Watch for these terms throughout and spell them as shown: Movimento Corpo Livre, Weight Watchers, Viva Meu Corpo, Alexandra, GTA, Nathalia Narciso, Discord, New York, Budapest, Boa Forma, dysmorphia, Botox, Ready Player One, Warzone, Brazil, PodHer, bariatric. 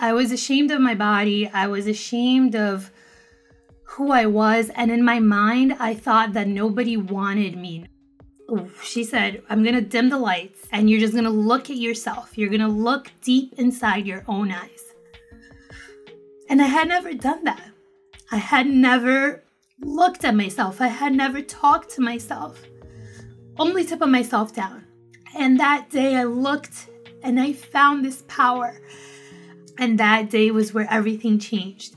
I was ashamed of my body. I was ashamed of who I was. And in my mind, I thought that nobody wanted me. Ooh, she said, I'm going to dim the lights and you're just going to look at yourself. You're going to look deep inside your own eyes. And I had never done that. I had never looked at myself. I had never talked to myself, only to put myself down. And that day I looked and I found this power. And that day was where everything changed.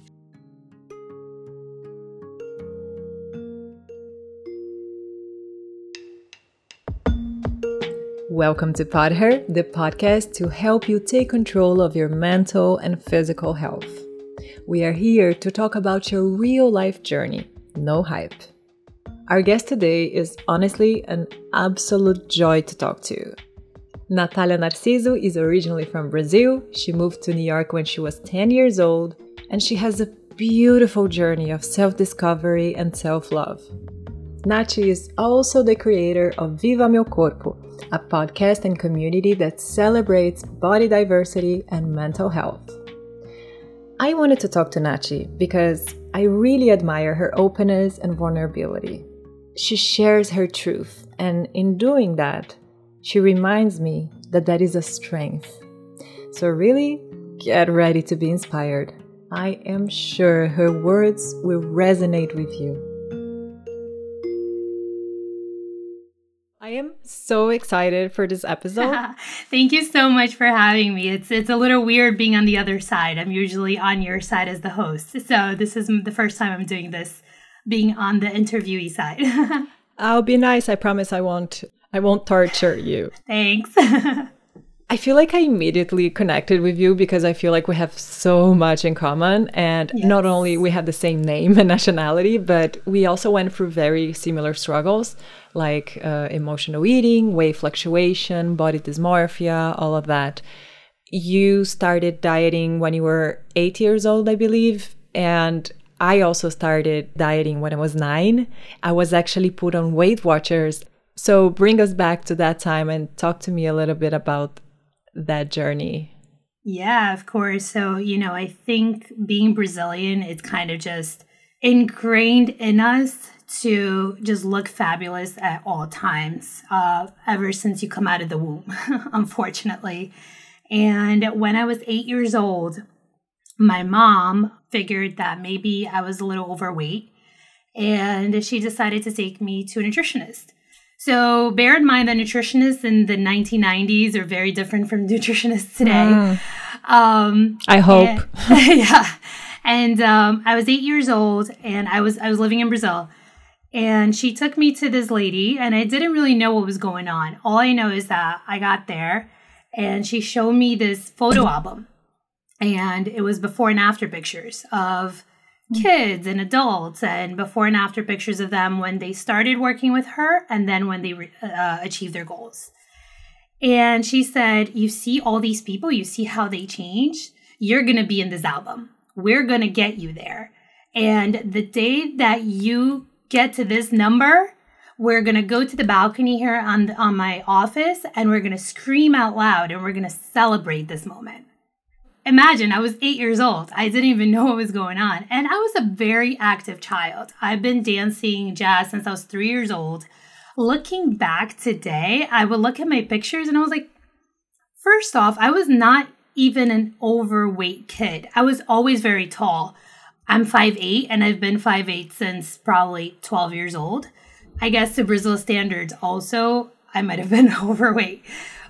Welcome to PodHer, the podcast to help you take control of your mental and physical health. We are here to talk about your real life journey, no hype. Our guest today is honestly an absolute joy to talk to. Nathalia Narciso is originally from Brazil. She moved to New York when she was 10 years old, and she has a beautiful journey of self-discovery and self-love. Nachi is also the creator of Viva Meu Corpo, a podcast and community that celebrates body diversity and mental health. I wanted to talk to Nachi because I really admire her openness and vulnerability. She shares her truth, and in doing that, she reminds me that is a strength. So really, get ready to be inspired. I am sure her words will resonate with you. I am so excited for this episode. Thank you so much for having me. It's a little weird being on the other side. I'm usually on your side as the host. So this is the first time I'm doing this, being on the interviewee side. I'll be nice. I promise I won't torture you. Thanks. I feel like I immediately connected with you because I feel like we have so much in common. And yes, not only we have the same name and nationality, but we also went through very similar struggles, like emotional eating, weight fluctuation, body dysmorphia, all of that. You started dieting when you were 8 years old, I believe. And I also started dieting when I was 9. I was actually put on Weight Watchers. So bring us back to that time and talk to me a little bit about that journey. Yeah, of course. So, I think being Brazilian, it's kind of just ingrained in us to just look fabulous at all times, ever since you come out of the womb, unfortunately. And when I was 8 years old, my mom figured that maybe I was a little overweight, and she decided to take me to a nutritionist. So bear in mind that nutritionists in the 1990s are very different from nutritionists today. I hope. Yeah. And I was 8 years old, and I was living in Brazil. And she took me to this lady, and I didn't really know what was going on. All I know is that I got there, and she showed me this photo album. And it was before and after pictures of kids and adults, and before and after pictures of them when they started working with her and then when they achieved their goals. And she said, you see all these people, you see how they change, you're going to be in this album. We're going to get you there. And the day that you get to this number, we're going to go to the balcony here on my office, and we're going to scream out loud, and we're going to celebrate this moment. Imagine, I was 8 years old. I didn't even know what was going on. And I was a very active child. I've been dancing jazz since I was 3 years old. Looking back today, I would look at my pictures and I was like, first off, I was not even an overweight kid. I was always very tall. I'm 5'8", and I've been 5'8" since probably 12 years old. I guess to Brazil standards also, I might have been overweight.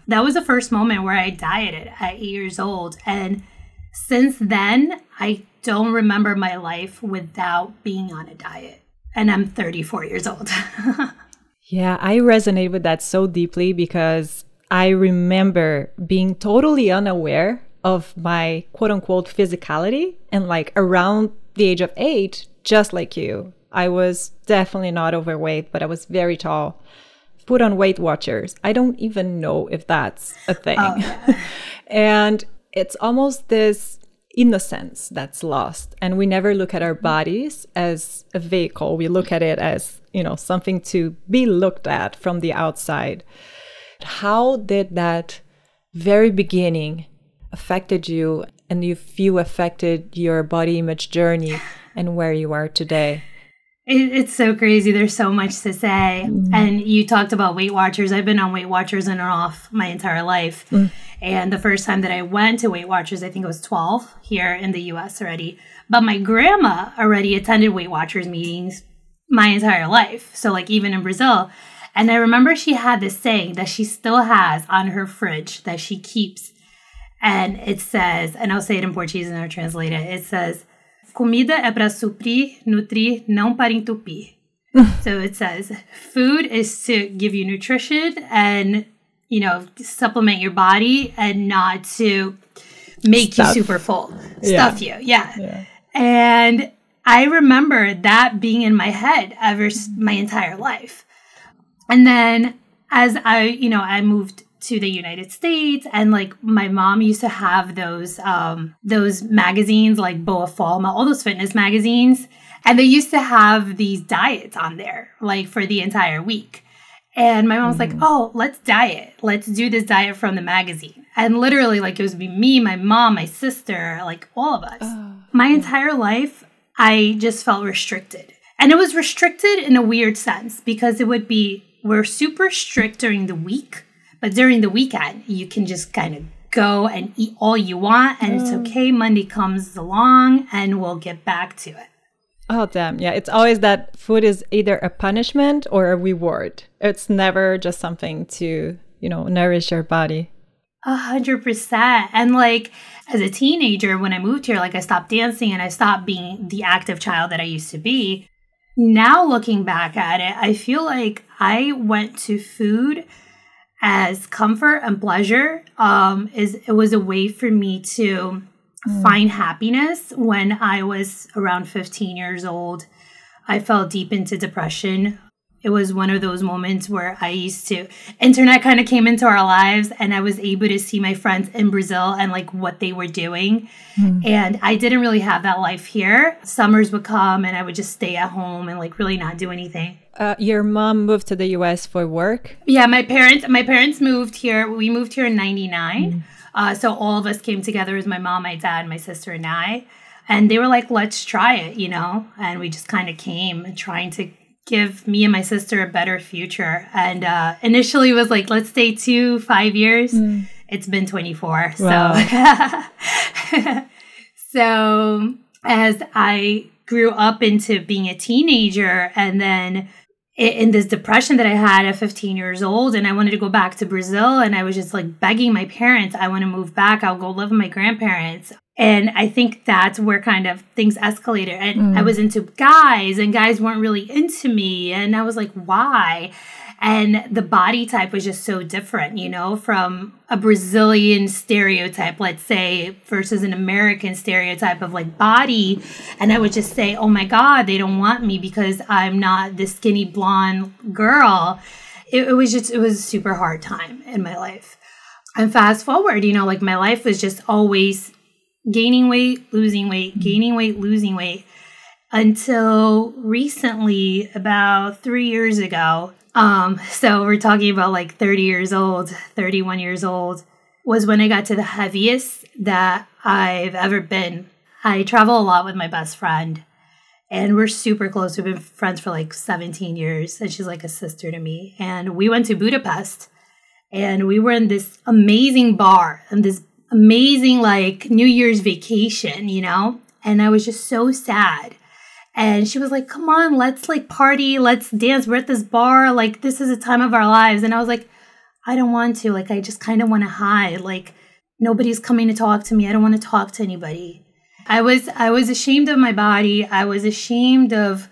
That was the first moment where I dieted at 8 years old. And since then, I don't remember my life without being on a diet. And I'm 34 years old. Yeah, I resonate with that so deeply because I remember being totally unaware of my quote unquote physicality. And like around the age of 8, just like you, I was definitely not overweight, but I was very tall. Put on Weight Watchers. I don't even know if that's a thing. Oh, yeah. And it's almost this innocence that's lost. And we never look at our bodies as a vehicle. We look at it as, something to be looked at from the outside. How did that very beginning affected you and if you affected your body image journey and where you are today. It's so crazy. There's so much to say. Mm-hmm. And you talked about Weight Watchers. I've been on Weight Watchers and off my entire life. Mm. And the first time that I went to Weight Watchers, I think I was 12 here in the U.S. already. But my grandma already attended Weight Watchers meetings my entire life. So like even in Brazil. And I remember she had this saying that she still has on her fridge that she keeps. And it says, and I'll say it in Portuguese and I'll translate it. It says, comida é para suprir, nutrir, não para entupir. So it says, food is to give you nutrition and, you know, supplement your body and not to make you super full. Yeah. Stuff you. Yeah. Yeah. And I remember that being in my head ever my entire life. And then as I moved to the United States, and like my mom used to have those magazines like Boa Forma, all those fitness magazines, and they used to have these diets on there like for the entire week. And my mom was like, "Oh, let's diet. Let's do this diet from the magazine." And literally like it was me, my mom, my sister, like all of us. My entire life I just felt restricted. And it was restricted in a weird sense because it would be we're super strict during the week. But during the weekend, you can just kind of go and eat all you want. And it's okay. Monday comes along and we'll get back to it. Oh, damn. Yeah. It's always that food is either a punishment or a reward. It's never just something to, you know, nourish your body. 100%. And like as a teenager, when I moved here, like I stopped dancing and I stopped being the active child that I used to be. Now looking back at it, I feel like I went to food as comfort and pleasure. It was a way for me to find happiness. When I was around 15 years old, I fell deep into depression. It was one of those moments where internet kind of came into our lives, and I was able to see my friends in Brazil and like what they were doing. And I didn't really have that life here. Summers would come and I would just stay at home and like really not do anything. Your mom moved to the U.S. for work? Yeah, my parents moved here. We moved here in 99. So all of us came together as my mom, my dad, my sister, and I. And they were like, let's try it, you know? And we just kind of came trying to give me and my sister a better future. And initially it was like, let's stay 5 years. It's been 24. Wow. So so as I grew up into being a teenager, and then in this depression that I had at 15 years old, and I wanted to go back to Brazil, and I was just like begging my parents, I want to move back, I'll go live with my grandparents. And I think that's where kind of things escalated. And I was into guys, and guys weren't really into me. And I was like, why? And the body type was just so different, you know, from a Brazilian stereotype, let's say, versus an American stereotype of like body. And I would just say, oh my God, they don't want me because I'm not this skinny blonde girl. It was a super hard time in my life. And fast forward, you know, like my life was just always gaining weight, losing weight, gaining weight, losing weight, until recently, about 3 years ago. So we're talking about like 30 years old, 31 years old was when I got to the heaviest that I've ever been. I travel a lot with my best friend and we're super close. We've been friends for like 17 years and she's like a sister to me. And we went to Budapest and we were in this amazing bar and this amazing like New Year's vacation, you know? And I was just so sad. And she was like, come on, let's like party, let's dance. We're at this bar, like this is a time of our lives. And I was like, I don't want to, like, I just kind of want to hide. Like nobody's coming to talk to me. I don't want to talk to anybody. I was ashamed of my body. I was ashamed of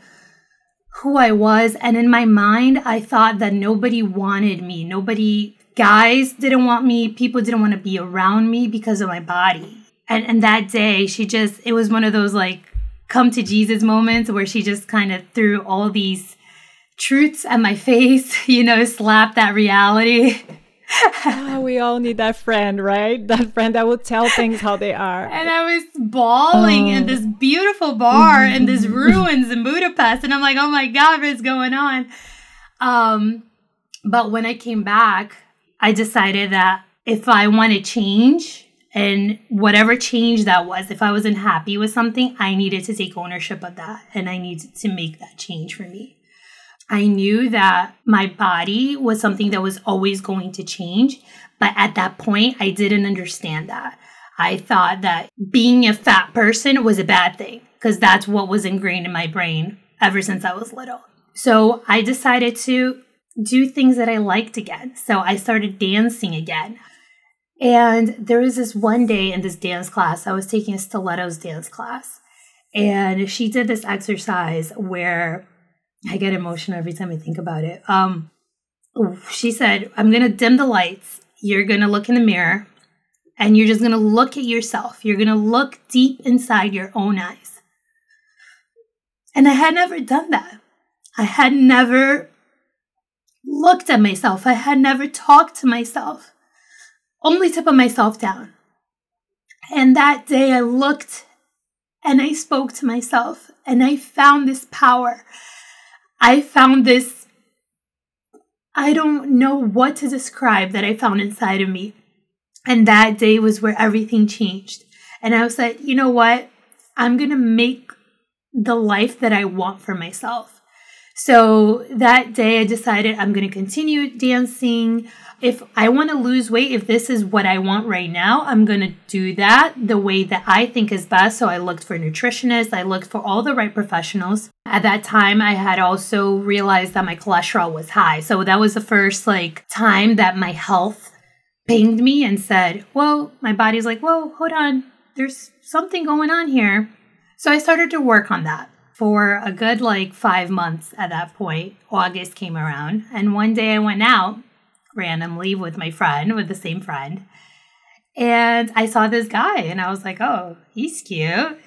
who I was. And in my mind, I thought that nobody wanted me. Guys didn't want me, people didn't want to be around me because of my body. And that day, it was one of those like come to Jesus moments where she just kind of threw all these truths at my face, you know, slapped that reality. Oh, we all need that friend, right? That friend that will tell things how they are. And I was bawling in this beautiful bar in this ruins in Budapest. And I'm like, oh my God, what's going on? But when I came back, I decided that if I want to change, And whatever change that was, if I wasn't happy with something, I needed to take ownership of that. And I needed to make that change for me. I knew that my body was something that was always going to change. But at that point, I didn't understand that. I thought that being a fat person was a bad thing because that's what was ingrained in my brain ever since I was little. So I decided to do things that I liked again. So I started dancing again. And there was this one day in this dance class, I was taking a stilettos dance class. And she did this exercise where I get emotional every time I think about it. She said, I'm going to dim the lights. You're going to look in the mirror and you're just going to look at yourself. You're going to look deep inside your own eyes. And I had never done that. I had never looked at myself. I had never talked to myself. Only to put myself down. And that day I looked and I spoke to myself and I found this power. I found this, I don't know what to describe that I found inside of me. And that day was where everything changed. And I was like, you know what? I'm going to make the life that I want for myself. So that day I decided I'm going to continue dancing. If I want to lose weight, if this is what I want right now, I'm going to do that the way that I think is best. So I looked for nutritionists. I looked for all the right professionals. At that time, I had also realized that my cholesterol was high. So that was the first time that my health pinged me and said, whoa, my body's like, whoa, hold on. There's something going on here. So I started to work on that for a good 5 months at that point. August came around and one day I went out randomly with my friend, with the same friend. And I saw this guy and I was like, oh, he's cute.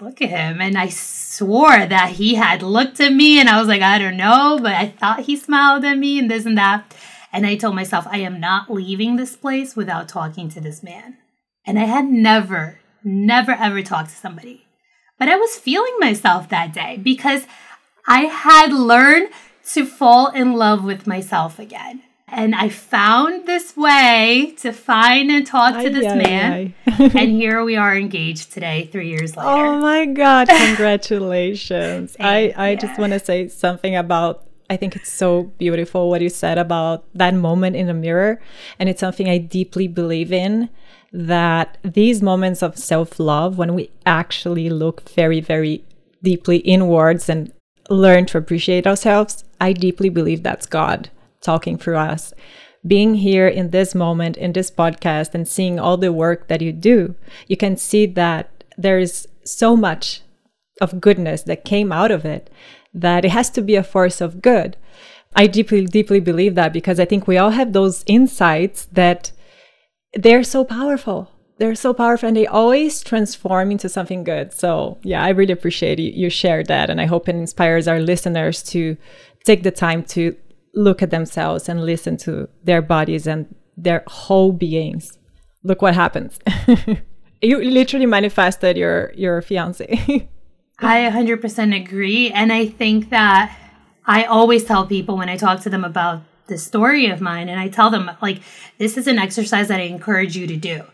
Look at him. And I swore that he had looked at me and I was like, I don't know, but I thought he smiled at me and this and that. And I told myself, I am not leaving this place without talking to this man. And I had never, ever talked to somebody. But I was feeling myself that day because I had learned to fall in love with myself again. And I found this way to find and talk to this man. And here we are engaged today, 3 years later. Oh my God, congratulations. I just want to say something about, I think it's so beautiful what you said about that moment in the mirror. And it's something I deeply believe in, that these moments of self-love, when we actually look very, very deeply inwards and learn to appreciate ourselves, I deeply believe that's God talking through us. Being here in this moment, in this podcast, and seeing all the work that you do, you can see that there is so much of goodness that came out of it, that it has to be a force of good. I deeply, deeply believe that because I think we all have those insights that they're so powerful. They're so powerful and they always transform into something good. So yeah, I really appreciate you shared that. And I hope it inspires our listeners to take the time to look at themselves and listen to their bodies and their whole beings. Look what happens. You literally manifested your fiancé. I 100% agree. And I think that I always tell people when I talk to them about the story of mine, and I tell them, this is an exercise that I encourage you to do.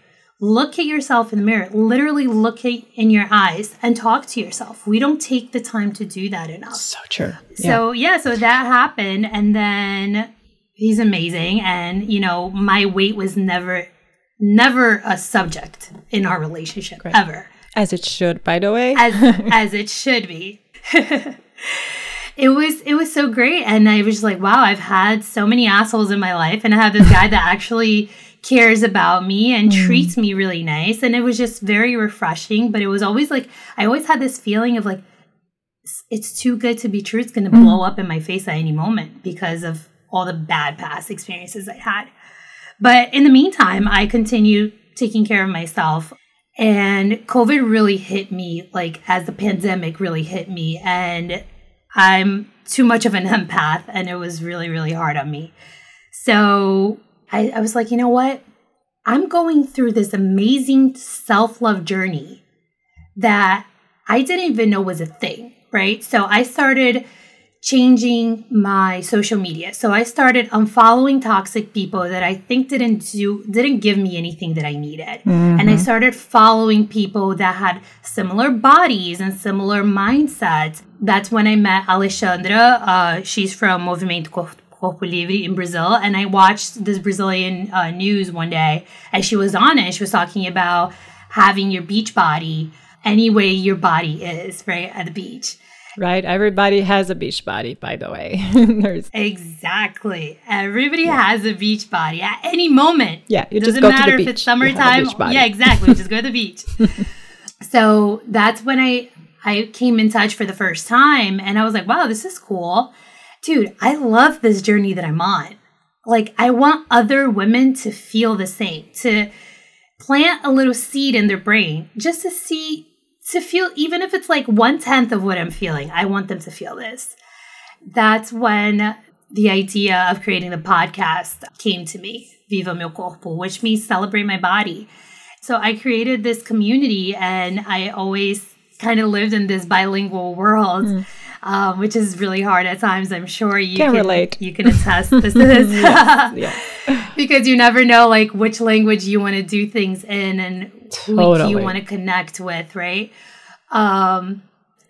Look at yourself in the mirror, literally look in your eyes and talk to yourself. We don't take the time to do that enough. So true. So so that happened. And then he's amazing. And, my weight was never a subject in our relationship. Great. Ever. As it should, by the way. As it should be. It was so great. And I was just like, wow, I've had so many assholes in my life. And I have this guy that actually cares about me and treats me really nice. And it was just very refreshing. But it was always I always had this feeling of it's too good to be true. It's going to blow up in my face at any moment because of all the bad past experiences I had. But in the meantime, I continued taking care of myself. And COVID really hit me, as the pandemic really hit me. And I'm too much of an empath, and it was really, really hard on me. So I was like, you know what? I'm going through this amazing self-love journey that I didn't even know was a thing, right? So I started changing my social media. So I started unfollowing toxic people that I think didn't give me anything that I needed. Mm-hmm. And I started following people that had similar bodies and similar mindsets. That's when I met Alexandra. She's from Movimento Corpo Livre in Brazil. And I watched this Brazilian news one day, and she was on it. She was talking about having your beach body any way your body is, right, at the beach. Right. Everybody has a beach body, by the way. Exactly. Everybody has a beach body at any moment. Yeah. It doesn't matter if it's summertime. Yeah, exactly. Just go to the beach. So that's when I came in touch for the first time. And I was like, wow, this is cool. Dude, I love this journey that I'm on. Like, I want other women to feel the same, to plant a little seed in their brain just to see, to feel, even if it's like 1/10 of what I'm feeling, I want them to feel this. That's when the idea of creating the podcast came to me, Viva Meu Corpo, which means celebrate my body. So I created this community, and I always kind of lived in this bilingual world, which is really hard at times. I'm sure you can relate. You can attest to this. Yes. Because you never know like which language you want to do things in and who you want to connect with, right?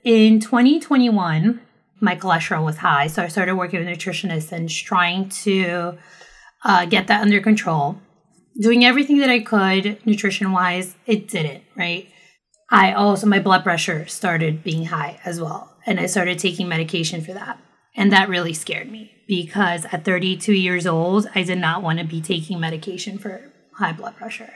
In 2021, my cholesterol was high, so I started working with nutritionists and trying to get that under control. Doing everything that I could nutrition-wise, it didn't, right? I also, my blood pressure started being high as well, and I started taking medication for that. And that really scared me because at 32 years old, I did not want to be taking medication for high blood pressure.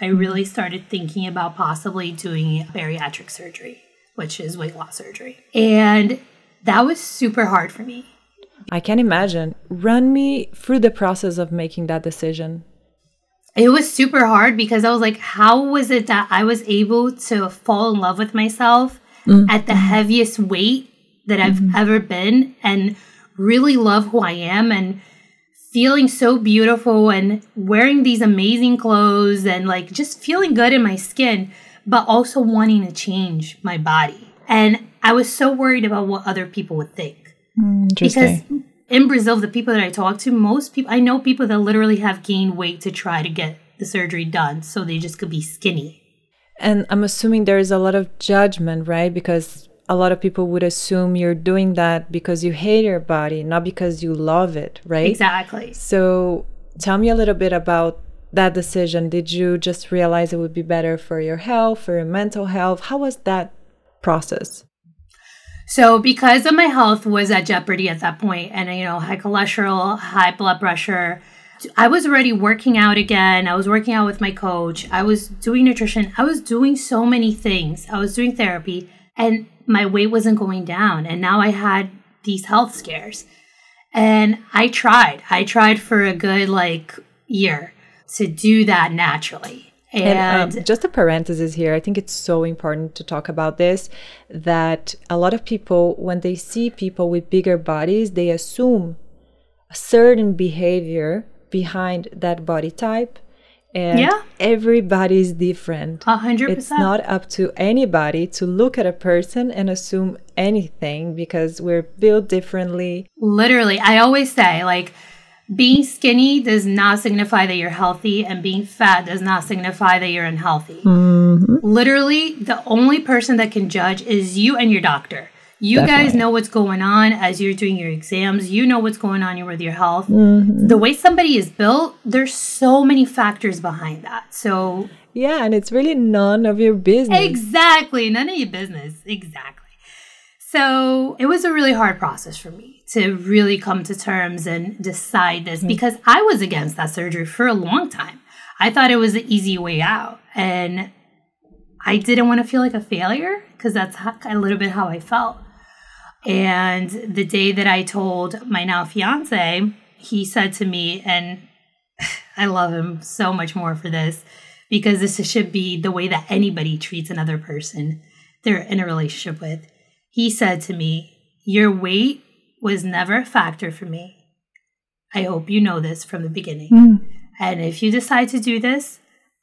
I really started thinking about possibly doing bariatric surgery, which is weight loss surgery. And that was super hard for me. I can imagine. Run me through the process of making that decision. It was super hard because I was like, how was it that I was able to fall in love with myself at the heaviest weight that I've ever been, and really love who I am and feeling so beautiful and wearing these amazing clothes and like just feeling good in my skin, but also wanting to change my body. And I was so worried about what other people would think. Because in Brazil, the people that I talk to, most people, I know people that literally have gained weight to try to get the surgery done so they just could be skinny. And I'm assuming there is a lot of judgment, right? Because a lot of people would assume you're doing that because you hate your body, not because you love it, right? Exactly. So tell me a little bit about that decision. Did you just realize it would be better for your health, for your mental health? How was that process? So because of my health was at jeopardy at that point, and, you know, high cholesterol, high blood pressure, I was already working out again. I was working out with my coach. I was doing nutrition. I was doing so many things. I was doing therapy. And my weight wasn't going down. And now I had these health scares. And I tried for a good like year to do that naturally. And just a parenthesis here, I think it's so important to talk about this, that a lot of people, when they see people with bigger bodies, they assume a certain behavior behind that body type. And everybody's different. 100%. It's not up to anybody to look at a person and assume anything because we're built differently. Literally, I always say, like, being skinny does not signify that you're healthy, and being fat does not signify that you're unhealthy. Mm-hmm. Literally, the only person that can judge is you and your doctor. You guys know what's going on as you're doing your exams. You know what's going on with your health. Mm-hmm. The way somebody is built, there's so many factors behind that. So yeah, and it's really none of your business. Exactly. None of your business. Exactly. So it was a really hard process for me to really come to terms and decide this because I was against that surgery for a long time. I thought it was the easy way out. And I didn't want to feel like a failure because that's a little bit how I felt. And the day that I told my now fiance, he said to me, and I love him so much more for this, because this should be the way that anybody treats another person they're in a relationship with. He said to me, "Your weight was never a factor for me. I hope you know this from the beginning. And if you decide to do this,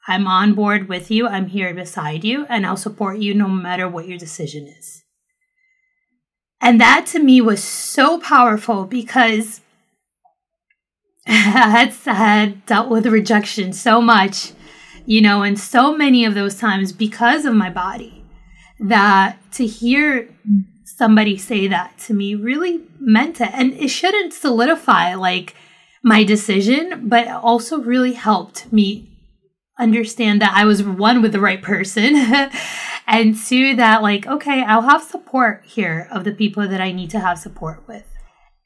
I'm on board with you. I'm here beside you, and I'll support you no matter what your decision is." And that to me was so powerful because I had dealt with rejection so much, you know, and so many of those times because of my body, that to hear somebody say that to me really meant it. And it shouldn't solidify like my decision, but it also really helped me understand that I was one with the right person and two, that like, okay, I'll have support here of the people that I need to have support with.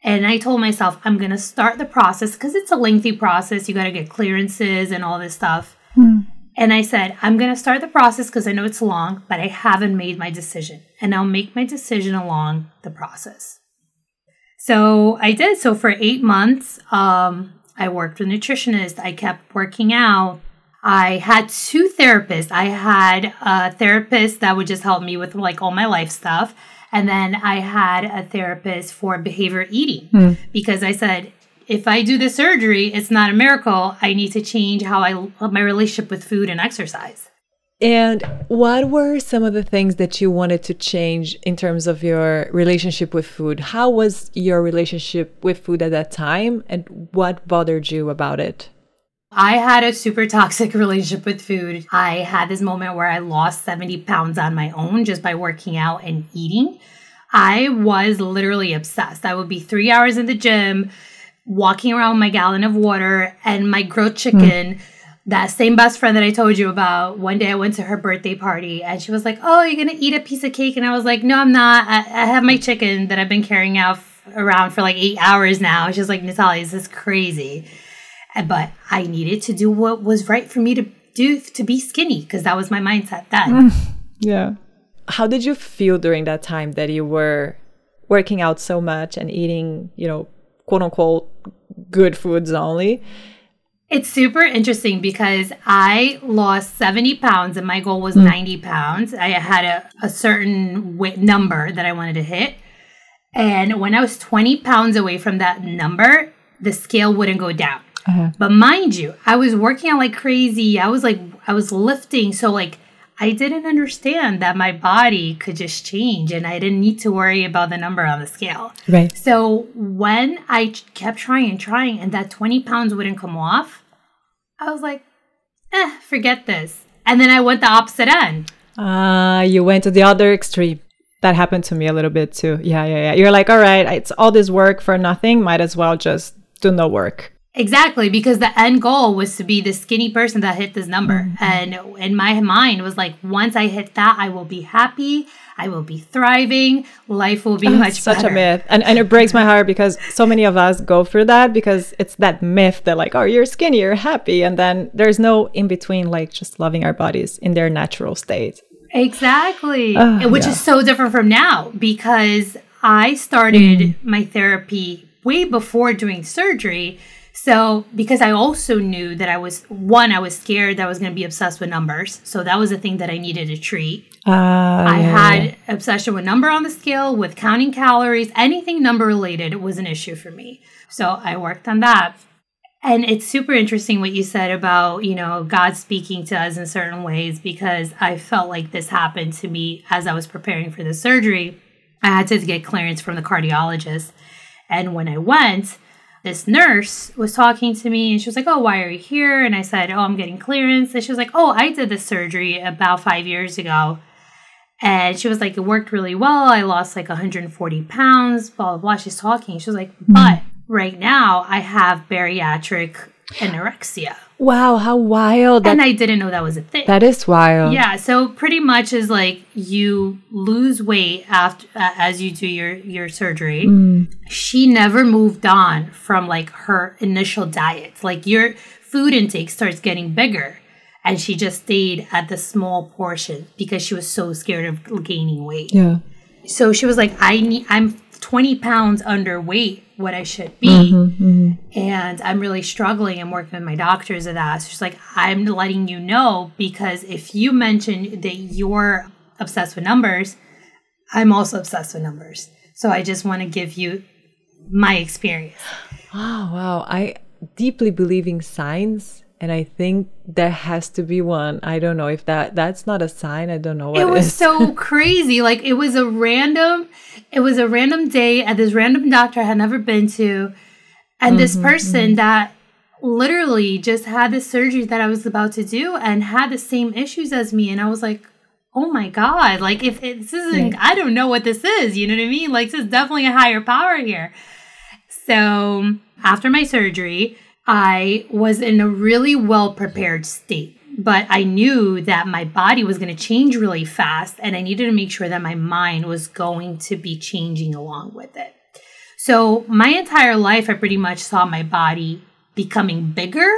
And I told myself, I'm going to start the process because it's a lengthy process. You got to get clearances and all this stuff. Mm. And I said, I'm going to start the process because I know it's long, but I haven't made my decision, and I'll make my decision along the process. So I did. So for 8 months, I worked with a nutritionist. I kept working out. I had 2 therapists. I had a therapist that would just help me with like all my life stuff. And then I had a therapist for behavior eating because I said, if I do the surgery, it's not a miracle. I need to change how my relationship with food and exercise. And what were some of the things that you wanted to change in terms of your relationship with food? How was your relationship with food at that time? And what bothered you about it? I had a super toxic relationship with food. I had this moment where I lost 70 pounds on my own just by working out and eating. I was literally obsessed. I would be 3 hours in the gym, walking around with my gallon of water and my grilled chicken. That same best friend that I told you about, one day I went to her birthday party and she was like, oh, you're going to eat a piece of cake? And I was like, no, I'm not. I have my chicken that I've been carrying out around for like 8 hours now. She was like, Nathalia, this is crazy. But I needed to do what was right for me to do to be skinny because that was my mindset then. Yeah. How did you feel during that time that you were working out so much and eating, you know, quote unquote, good foods only? It's super interesting because I lost 70 pounds and my goal was 90 pounds. I had a certain number that I wanted to hit. And when I was 20 pounds away from that number, the scale wouldn't go down. Uh-huh. But mind you, I was working out like crazy. I was lifting. So like, I didn't understand that my body could just change and I didn't need to worry about the number on the scale. Right. So when I kept trying and that 20 pounds wouldn't come off, I was like, forget this. And then I went the opposite end. You went to the other extreme. That happened to me a little bit too. Yeah. You're like, all right, it's all this work for nothing. Might as well just do no work. Exactly, because the end goal was to be the skinny person that hit this number. Mm-hmm. And in my mind was like, once I hit that, I will be happy. I will be thriving. Life will be much better. Such a myth. And it breaks my heart because so many of us go through that because it's that myth that like, oh, you're skinny, you're happy. And then there's no in between, like just loving our bodies in their natural state. Exactly. Which is so different from now because I started my therapy way before doing surgery. So because I also knew that I was scared that I was going to be obsessed with numbers. So that was the thing that I needed to treat. I had obsession with number on the scale, with counting calories, anything number related was an issue for me. So I worked on that. And it's super interesting what you said about, you know, God speaking to us in certain ways, because I felt like this happened to me as I was preparing for the surgery. I had to get clearance from the cardiologist. And when I went, this nurse was talking to me and she was like, oh, why are you here? And I said, oh, I'm getting clearance. And she was like, oh, I did this surgery about 5 years ago. And she was like, it worked really well. I lost like 140 pounds, blah, blah, blah. She's talking. She was like, but right now I have bariatric anorexia. Wow, how wild. And I didn't know that was a thing. That is wild. Yeah. So pretty much is like you lose weight after as you do your surgery. She never moved on from like her initial diet. Like your food intake starts getting bigger and she just stayed at the small portion because she was so scared of gaining weight. Yeah. So she was like, I'm 20 pounds underweight what I should be. And I'm really struggling. I'm working with my doctors at that. So she's like, I'm letting you know because if you mention that you're obsessed with numbers, I'm also obsessed with numbers. So I just want to give you my experience. Oh, wow. I deeply believe in science And I think there has to be one. I don't know if that's not a sign. I don't know what it is. It was so crazy. Like, it was a random day at this random doctor I had never been to. And this person that literally just had this surgery that I was about to do and had the same issues as me. And I was like, oh my God, like if this isn't, I don't know what this is. You know what I mean? Like, this is definitely a higher power here. So after my surgery, I was in a really well-prepared state, but I knew that my body was going to change really fast, and I needed to make sure that my mind was going to be changing along with it. So my entire life, I pretty much saw my body becoming bigger,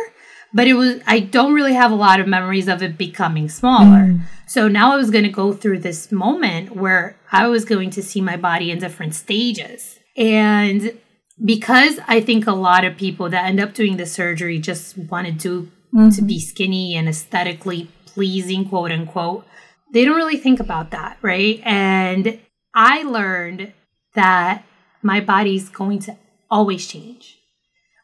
but I don't really have a lot of memories of it becoming smaller. So now I was going to go through this moment where I was going to see my body in different stages. And because I think a lot of people that end up doing the surgery just want to do to be skinny and aesthetically pleasing, quote unquote, they don't really think about that, right? And I learned that my body's going to always change.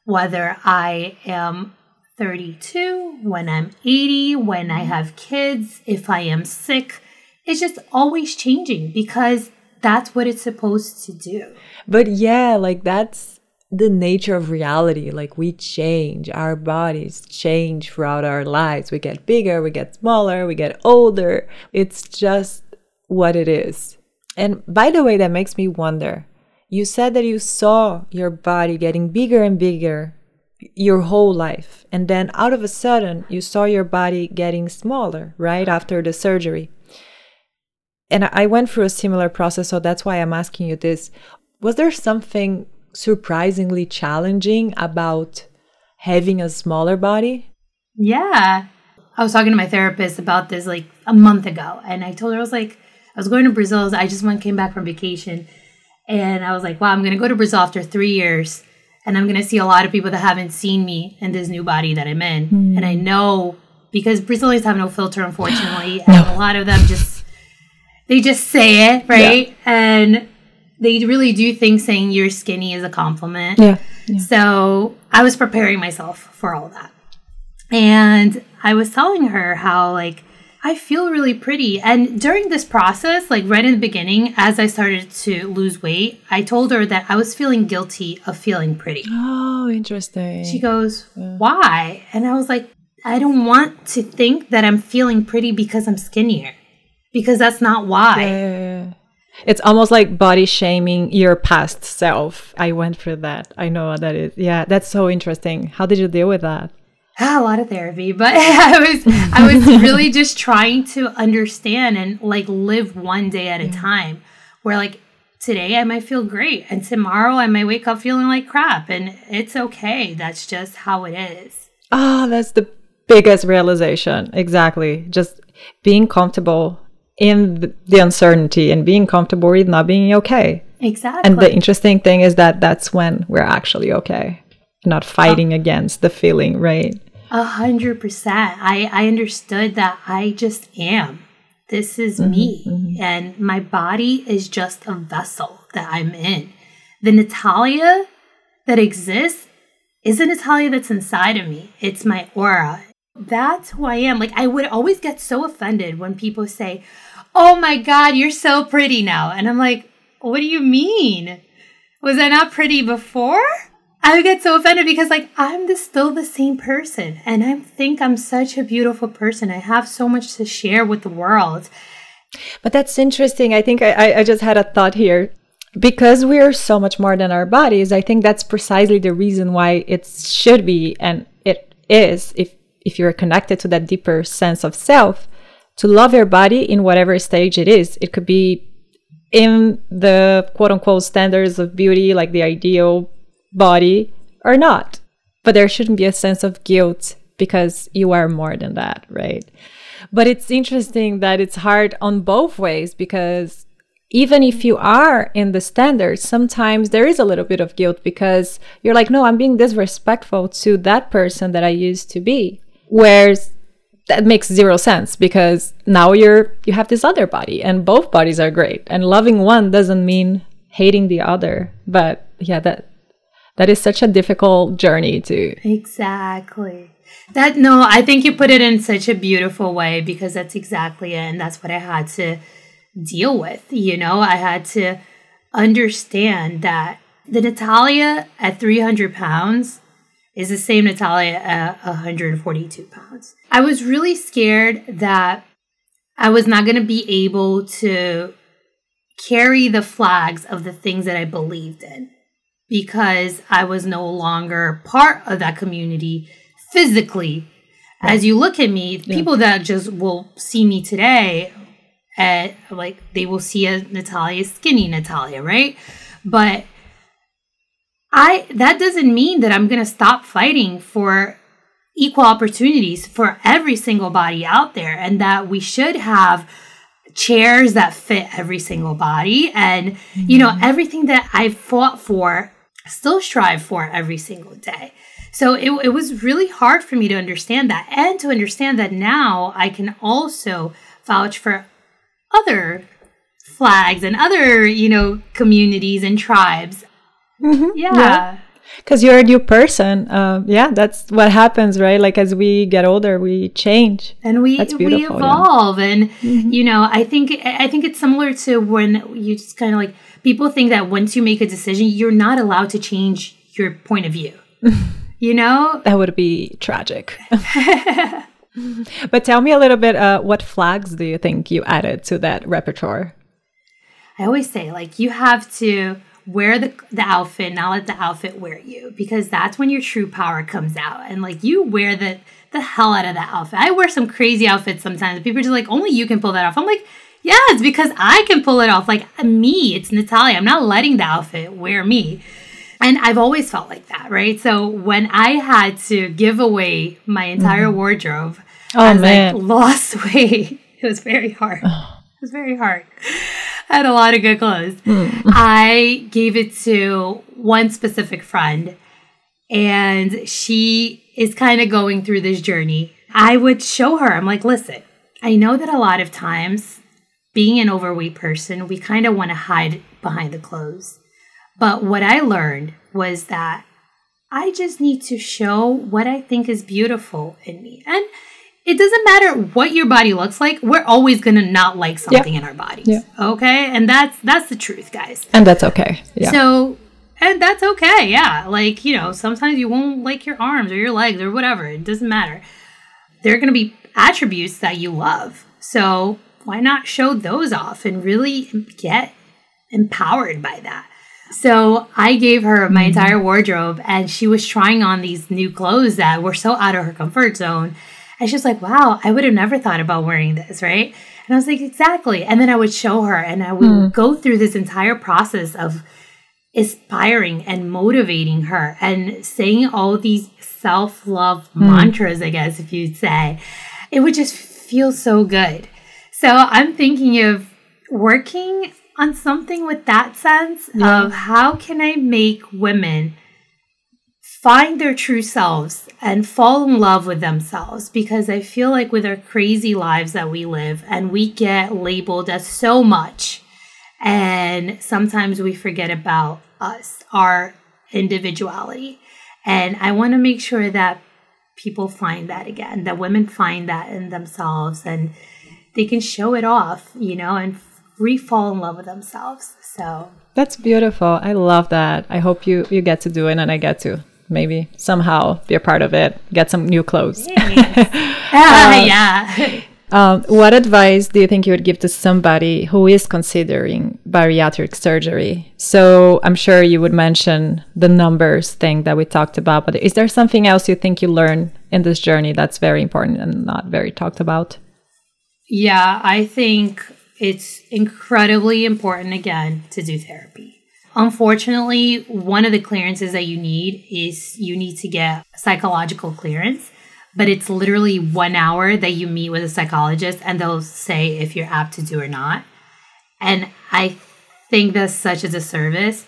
Whether I am 32, when I'm 80, when I have kids, if I am sick, it's just always changing because that's what it's supposed to do. But yeah, like that's the nature of reality. Like we change, our bodies change throughout our lives. We get bigger, we get smaller, we get older. It's just what it is. And by the way, that makes me wonder. You said that you saw your body getting bigger and bigger your whole life. And then out of a sudden, you saw your body getting smaller, right? After the surgery. And I went through a similar process, so that's why I'm asking you this. Was there something surprisingly challenging about having a smaller body? Yeah. I was talking to my therapist about this like a month ago. And I told her, I was like, I was going to Brazil. I just came back from vacation. And I was like, wow, I'm going to go to Brazil after 3 years. And I'm going to see a lot of people that haven't seen me in this new body that I'm in. And I know because Brazilians have no filter, unfortunately. And a lot of them they just say it, right? Yeah. And they really do think saying you're skinny is a compliment. Yeah. So I was preparing myself for all that. And I was telling her how, like, I feel really pretty. And during this process, like right in the beginning, as I started to lose weight, I told her that I was feeling guilty of feeling pretty. Oh, interesting. She goes, why? And I was like, I don't want to think that I'm feeling pretty because I'm skinnier. Because that's not why. Yeah. It's almost like body shaming your past self. I went through that. I know what that is. Yeah, that's so interesting. How did you deal with that? A lot of therapy, but I was really just trying to understand and like live one day at a time. Where like today I might feel great and tomorrow I might wake up feeling like crap, and it's okay. That's just how it is. Oh, that's the biggest realization. Exactly. Just being comfortable in the uncertainty and being comfortable with not being okay. Exactly. And the interesting thing is that that's when we're actually okay, not fighting against the feeling, right? 100%. I understood that I just am. This is me. And my body is just a vessel that I'm in. The Nathalia that exists is a Nathalia that's inside of me. It's my aura. That's who I am. Like, I would always get so offended when people say, oh my God, you're so pretty now. And I'm like, what do you mean? Was I not pretty before? I would get so offended because like, I'm still the same person. And I think I'm such a beautiful person. I have so much to share with the world. But that's interesting. I think I just had a thought here. Because we are so much more than our bodies, I think that's precisely the reason why it should be, and it is, if you're connected to that deeper sense of self, to love your body in whatever stage it is. It could be in the quote-unquote standards of beauty, like the ideal body, or not. But there shouldn't be a sense of guilt because you are more than that, right? But it's interesting that it's hard on both ways, because even if you are in the standards, sometimes there is a little bit of guilt because you're like, no, I'm being disrespectful to that person that I used to be. Whereas that makes zero sense, because now you have this other body, and both bodies are great. And loving one doesn't mean hating the other. But yeah, that is such a difficult journey to. Exactly. That, no, I think you put it in such a beautiful way, because that's exactly it. And that's what I had to deal with. You know, I had to understand that the Nathalia at 300 pounds is the same Nathalia at 142 pounds. I was really scared that I was not going to be able to carry the flags of the things that I believed in, because I was no longer part of that community physically. Yeah. As you look at me, yeah, people that just will see me today, at, like, they will see a Nathalia, skinny Nathalia, right? But that doesn't mean that I'm going to stop fighting for equal opportunities for every single body out there, and that we should have chairs that fit every single body. And, mm-hmm, you know, everything that I fought for, still strive for every single day. So it was really hard for me to understand that, and to understand that now I can also vouch for other flags and other, you know, communities and tribes. Mm-hmm. Yeah. Because you're a new person. Yeah, that's what happens, right? Like, as we get older, we change. And we evolve. Yeah. And, mm-hmm, you know, I think it's similar to when you just kind of, like, people think that once you make a decision, you're not allowed to change your point of view, you know? That would be tragic. But tell me a little bit, what flags do you think you added to that repertoire? I always say, like, you have to wear the outfit, not let the outfit wear you, because that's when your true power comes out. And, like, you wear the hell out of that outfit. I wear some crazy outfits sometimes. People are just like, only you can pull that off. I'm like, yeah, it's because I can pull it off. Like, me, it's Nathalia. I'm not letting the outfit wear me. And I've always felt like that, right? So when I had to give away my entire wardrobe, I lost weight. It was very hard. It was very hard. I had a lot of good clothes. I gave it to one specific friend, and she is kind of going through this journey. I would show her, I'm like, listen, I know that a lot of times, being an overweight person, we kind of want to hide behind the clothes. But what I learned was that I just need to show what I think is beautiful in me. And it doesn't matter what your body looks like. We're always going to not like something in our bodies. Yeah. Okay? And that's the truth, guys. And that's okay. Yeah. So, and that's okay. Yeah. Like, you know, sometimes you won't like your arms or your legs or whatever. It doesn't matter. There are going to be attributes that you love. So why not show those off and really get empowered by that? So I gave her my entire wardrobe, and she was trying on these new clothes that were so out of her comfort zone. And she was like, wow, I would have never thought about wearing this, right? And I was like, exactly. And then I would show her, and I would go through this entire process of inspiring and motivating her and saying all these self-love mantras, I guess, if you'd say. It would just feel so good. So I'm thinking of working on something with that sense of how can I make women find their true selves and fall in love with themselves? Because I feel like with our crazy lives that we live, and we get labeled as so much, and sometimes we forget about us, our individuality. And I want to make sure that people find that again, that women find that in themselves, and they can show it off, you know, and re-fall in love with themselves. So that's beautiful. I love that. I hope you get to do it, and I get to maybe somehow be a part of it, get some new clothes. What advice do you think you would give to somebody who is considering bariatric surgery? So I'm sure you would mention the numbers thing that we talked about, but is there something else you think you learned in this journey that's very important and not very talked about? Yeah, I think it's incredibly important, again, to do therapy. Unfortunately, one of the clearances that you need is you need to get psychological clearance, but it's literally 1 hour that you meet with a psychologist, and they'll say if you're apt to do or not. And I think that's such a disservice.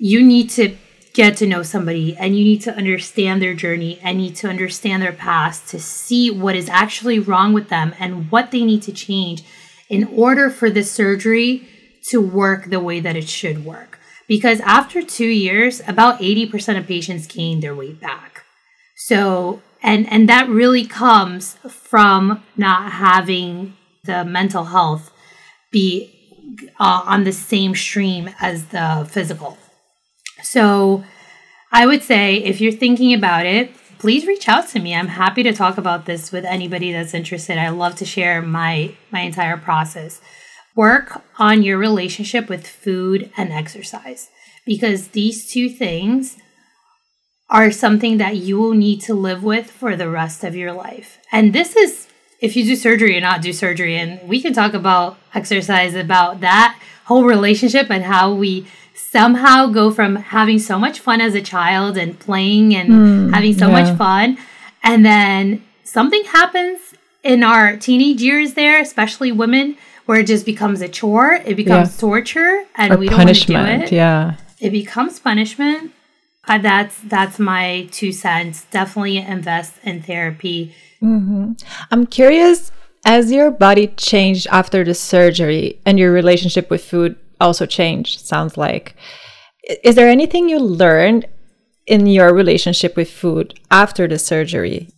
You need to get to know somebody, and you need to understand their journey, and need to understand their past to see what is actually wrong with them and what they need to change in order for the surgery to work the way that it should work. Because after 2 years, about 80% of patients gain their weight back. So And that really comes from not having the mental health be on the same stream as the physical. So I would say if you're thinking about it, please reach out to me. I'm happy to talk about this with anybody that's interested. I love to share my entire process. Work on your relationship with food and exercise, because these two things are something that you will need to live with for the rest of your life. And this is if you do surgery or not do surgery. And we can talk about exercise, about that whole relationship and how we somehow go from having so much fun as a child and playing and having so much fun. And then something happens in our teenage years there, especially women, where it just becomes a chore. It becomes torture and we don't want to do it. Yeah. It becomes punishment. That's my 2 cents. Definitely invest in therapy. Mm-hmm. I'm curious, as your body changed after the surgery and your relationship with food also changed, sounds like, is there anything you learned in your relationship with food after the surgery?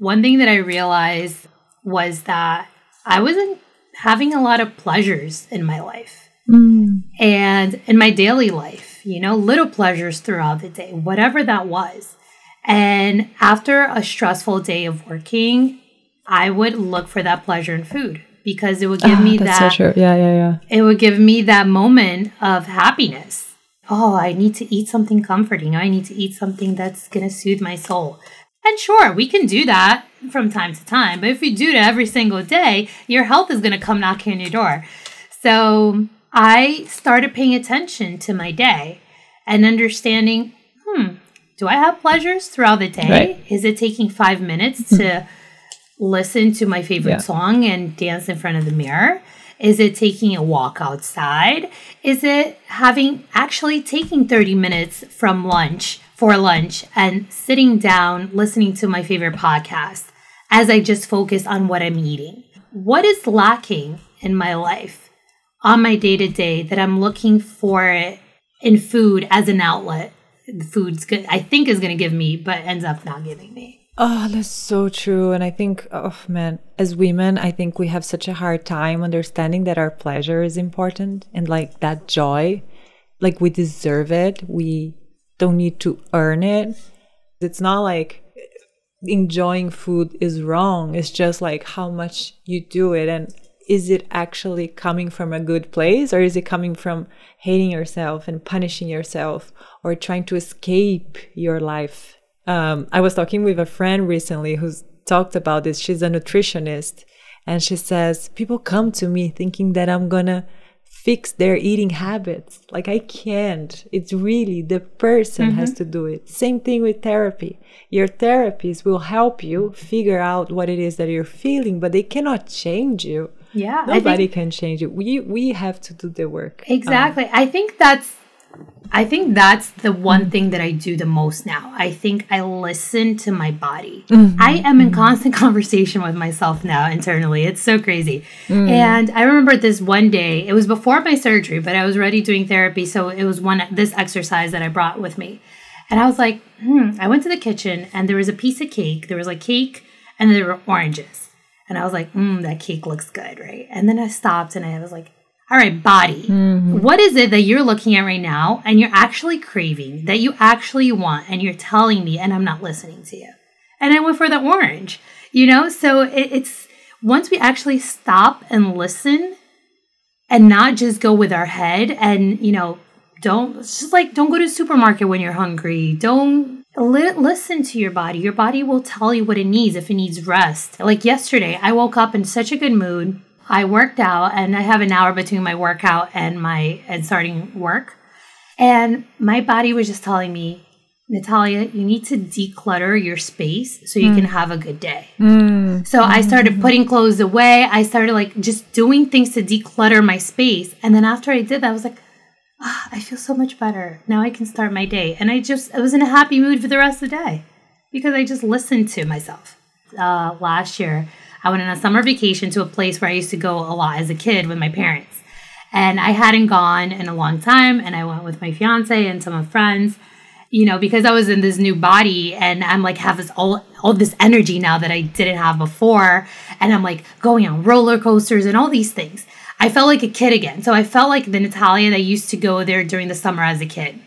One thing that I realized was that I wasn't having a lot of pleasures in my life and in my daily life, you know, little pleasures throughout the day, whatever that was. And after a stressful day of working, I would look for that pleasure in food, because it would give me that. So true. It would give me that moment of happiness. Oh, I need to eat something comforting. I need to eat something that's going to soothe my soul. And sure, we can do that from time to time. But if you do that every single day, your health is going to come knocking on your door. So I started paying attention to my day and understanding, do I have pleasures throughout the day? Right. Is it taking 5 minutes to listen to my favorite song and dance in front of the mirror? Is it taking a walk outside? Is it actually taking 30 minutes for lunch and sitting down, listening to my favorite podcast as I just focus on what I'm eating? What is lacking in my life on my day-to-day that I'm looking for it in food as an outlet? The food's good, I think is going to give me, but ends up not giving me. Oh, that's so true. And I think, as women, I think we have such a hard time understanding that our pleasure is important and like that joy, like we deserve it. We don't need to earn it. It's not like enjoying food is wrong. It's just like how much you do it. And is it actually coming from a good place, or is it coming from hating yourself and punishing yourself or trying to escape your life? I was talking with a friend recently who's talked about this. She's a nutritionist, and she says, people come to me thinking that I'm going to fix their eating habits. Like, I can't. It's really the person has to do it. Same thing with therapy. Your therapist will help you figure out what it is that you're feeling, but they cannot change you. Yeah. Nobody can change you. We have to do the work. Exactly. I think that's the one thing that I do the most now. I think I listen to my body. I am in constant conversation with myself now internally. It's so crazy. And I remember this one day, it was before my surgery, but I was already doing therapy. So it was this exercise that I brought with me. And I was like, I went to the kitchen and there was a piece of cake. There was like cake and there were oranges. And I was like, that cake looks good, right? And then I stopped and I was like, all right, body, what is it that you're looking at right now and you're actually craving, that you actually want, and you're telling me and I'm not listening to you? And I went for the orange, you know? So it's once we actually stop and listen and not just go with our head and, you know, don't go to the supermarket when you're hungry. Don't listen to your body. Your body will tell you what it needs, if it needs rest. Like yesterday, I woke up in such a good mood. I worked out and I have an hour between my workout and starting work. And my body was just telling me, Nathalia, you need to declutter your space so you can have a good day. So I started putting clothes away. I started like just doing things to declutter my space. And then after I did that, I was like, I feel so much better. Now I can start my day. And I was in a happy mood for the rest of the day because I just listened to myself. Last year, I went on a summer vacation to a place where I used to go a lot as a kid with my parents. And I hadn't gone in a long time. And I went with my fiance and some of friends. you know, because I was in this new body and I'm like, have this all this energy now that I didn't have before. And I'm like going on roller coasters and all these things. I felt like a kid again. So I felt like the Nathalia that used to go there during the summer as a kid.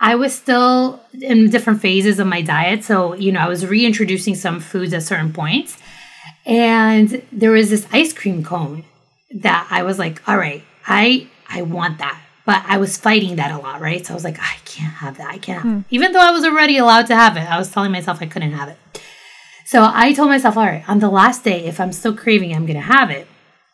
I was still in different phases of my diet. So, you know, I was reintroducing some foods at certain points. And there was this ice cream cone that I was like, all right, I want that. But I was fighting that a lot, right? So I was like, I can't have that. I can't have it. Even though I was already allowed to have it, I was telling myself I couldn't have it. So I told myself, all right, on the last day, if I'm still craving it, I'm going to have it.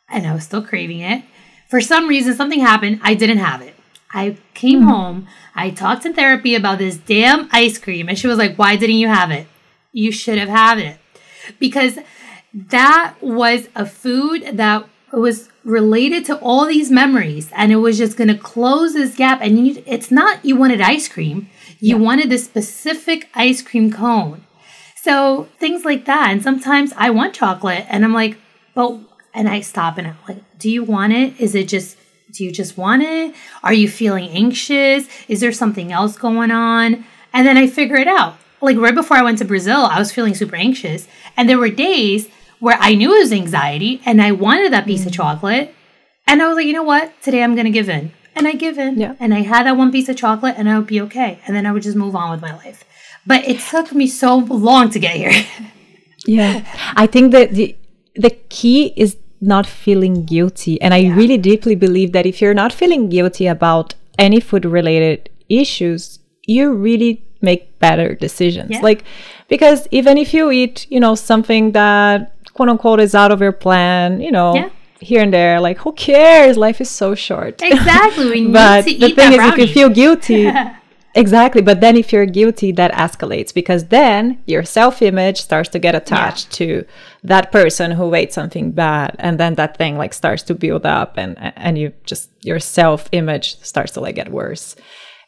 And I was still craving it. For some reason, something happened. I didn't have it. I came home. I talked in therapy about this damn ice cream. And she was like, why didn't you have it? You should have had it. Because that was a food that was related to all these memories. And it was just going to close this gap. And it's not you wanted ice cream. You wanted this specific ice cream cone. So things like that. And sometimes I want chocolate. And I'm like, and I stop and I'm like, do you want it? Do you just want it? Are you feeling anxious? Is there something else going on? And then I figure it out. Like right before I went to Brazil, I was feeling super anxious. And there were days where I knew it was anxiety and I wanted that piece of chocolate. And I was like, you know what? Today I'm going to give in. And I give in. Yeah. And I had that one piece of chocolate and I would be okay. And then I would just move on with my life. But it took me so long to get here. Yeah. I think that the key is not feeling guilty. And I really deeply believe that if you're not feeling guilty about any food related issues, you really make better decisions. Yeah. Like, because even if you eat, you know, something that quote unquote is out of your plan, you know, here and there, like who cares? Life is so short. Exactly. We need but to the eat thing that is brownie. If you feel guilty, exactly. But then if you're guilty, that escalates because then your self-image starts to get attached to that person who ate something bad. And then that thing like starts to build up and you just, your self-image starts to like get worse.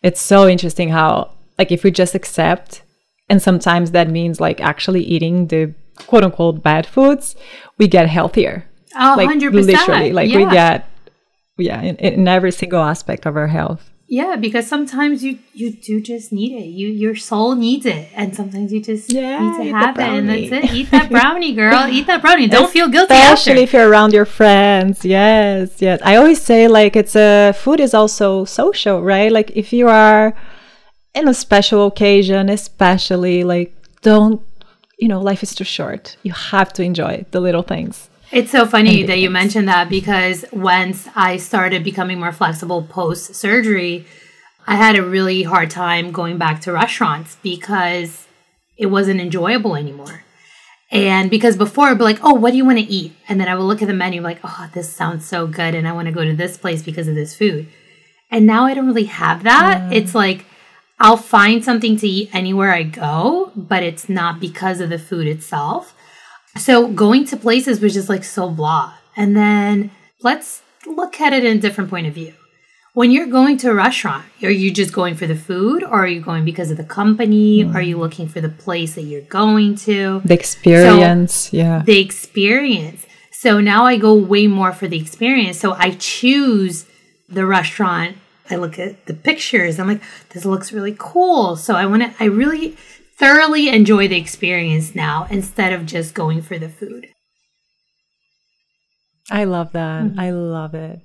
It's so interesting how like if we just accept, and sometimes that means like actually eating the quote unquote bad foods, we get healthier. Oh, like 100%. Literally, like we get, in every single aspect of our health. Yeah, because sometimes you do just need it. Your soul needs it. And sometimes you just need to have it. And that's it. Eat that brownie, girl. Eat that brownie. Don't feel guilty after. Especially if you're around your friends. Yes, yes. I always say like it's food is also social, right? Like if you are in a special occasion, especially like don't, you know, life is too short. You have to enjoy the little things. It's so funny that you mentioned that because once I started becoming more flexible post-surgery, I had a really hard time going back to restaurants because it wasn't enjoyable anymore. And because before I'd be like, oh, what do you want to eat? And then I would look at the menu like, oh, this sounds so good. And I want to go to this place because of this food. And now I don't really have that. It's like, I'll find something to eat anywhere I go, but it's not because of the food itself. So going to places was just like so blah. And then let's look at it in a different point of view. When you're going to a restaurant, are you just going for the food or are you going because of the company? Are you looking for the place that you're going to? The experience, the experience. So now I go way more for the experience. So I choose the restaurant. I look at the pictures. I'm like, this looks really cool. So I really thoroughly enjoy the experience now instead of just going for the food. I love that. I love it.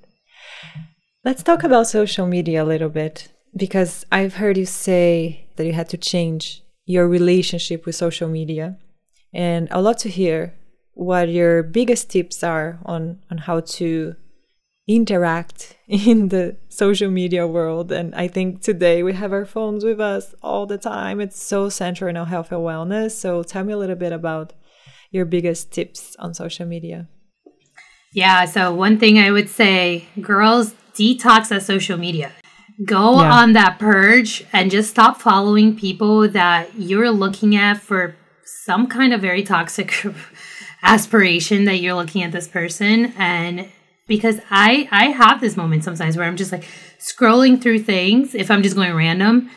Let's talk about social media a little bit because I've heard you say that you had to change your relationship with social media. And I'd love to hear what your biggest tips are on how to interact in the social media world. And I think today we have our phones with us all the time. It's so central in our health and wellness. So tell me a little bit about your biggest tips on social media. Yeah, so one thing I would say, girls, detox at social media. Go on that purge and just stop following people that you're looking at for some kind of very toxic aspiration that you're looking at this person. And because I have this moment sometimes where I'm just like scrolling through things if I'm just going random.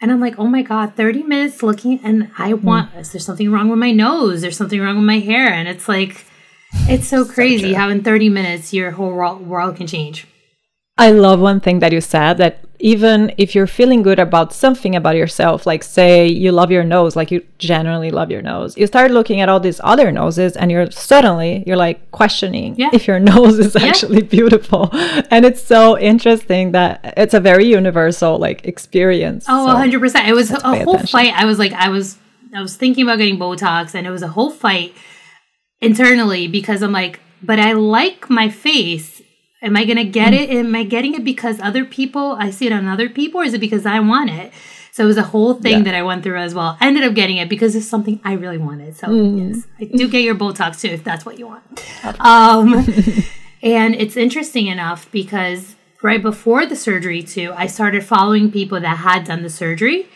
And I'm like, oh my God, 30 minutes looking and I want, is there something wrong with my nose? There's something wrong with my hair. And it's like, it's so crazy how in 30 minutes your whole world can change. I love one thing that you said, that even if you're feeling good about something about yourself, like say you love your nose, like you genuinely love your nose, you start looking at all these other noses and you're suddenly like questioning if your nose is actually beautiful. And it's so interesting that it's a very universal like experience. Oh, 100%. It was a whole fight. I was like, I was thinking about getting Botox, and it was a whole fight internally because I'm like, but I like my face. Am I going to get it? Am I getting it because other people, I see it on other people, or is it because I want it? So it was a whole thing that I went through as well. I ended up getting it because it's something I really wanted. So yes, I do get your Botox too, if that's what you want. And it's interesting enough because right before the surgery too, I started following people that had done the surgery.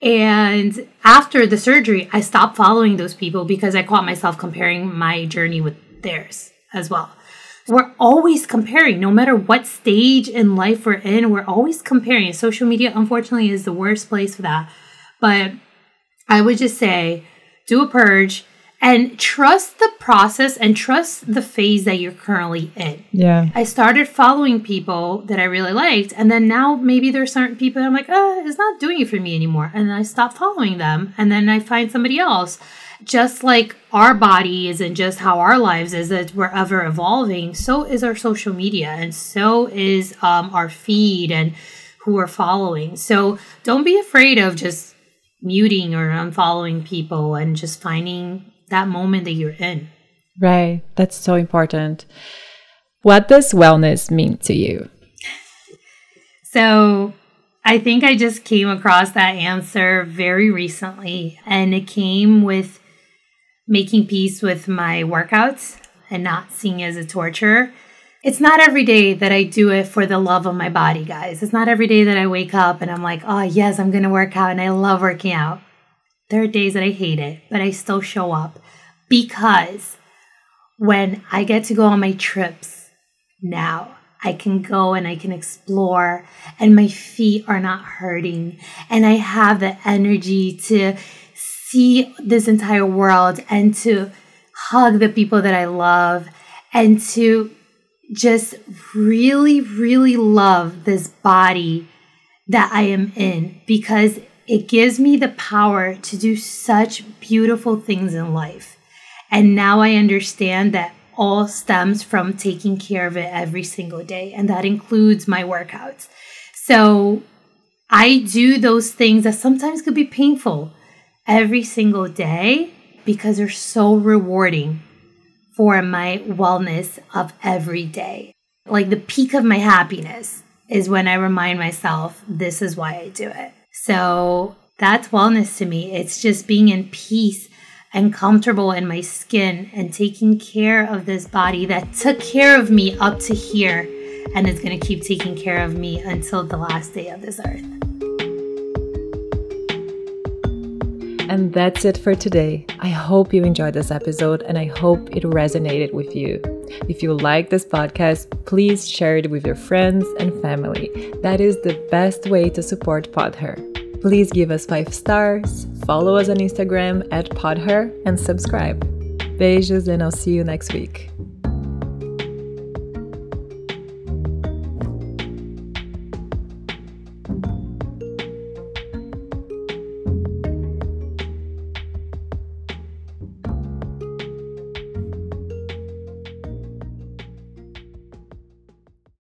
And after the surgery, I stopped following those people because I caught myself comparing my journey with theirs as well. We're always comparing, no matter what stage in life we're in, we're always comparing. Social media, unfortunately, is the worst place for that. But I would just say, do a purge and trust the process and trust the phase that you're currently in. Yeah. I started following people that I really liked, and then now maybe there's certain people I'm like, it's not doing it for me anymore. And then I stop following them, and then I find somebody else. Just like our body is and just how our lives is, that we're ever evolving, so is our social media, and so is our feed and who we're following. So don't be afraid of just muting or unfollowing people and just finding that moment that you're in. Right. That's so important. What does wellness mean to you? So I think I just came across that answer very recently, and it came with making peace with my workouts and not seeing it as a torture. It's not every day that I do it for the love of my body, guys. It's not every day that I wake up and I'm like, oh, yes, I'm going to work out and I love working out. There are days that I hate it, but I still show up because when I get to go on my trips now, I can go and I can explore and my feet are not hurting and I have the energy to see this entire world and to hug the people that I love and to just really, really love this body that I am in, because it gives me the power to do such beautiful things in life. And now I understand that all stems from taking care of it every single day, and that includes my workouts. So I do those things that sometimes could be painful every single day because they're so rewarding for my wellness of every day. Like the peak of my happiness is when I remind myself, this is why I do it. So that's wellness to me. It's just being in peace and comfortable in my skin and taking care of this body that took care of me up to here and is going to keep taking care of me until the last day of this earth. And that's it for today. I hope you enjoyed this episode and I hope it resonated with you. If you like this podcast, please share it with your friends and family. That is the best way to support PodHer. Please give us 5 stars, follow us on Instagram @PodHer, and subscribe. Beijos, and I'll see you next week.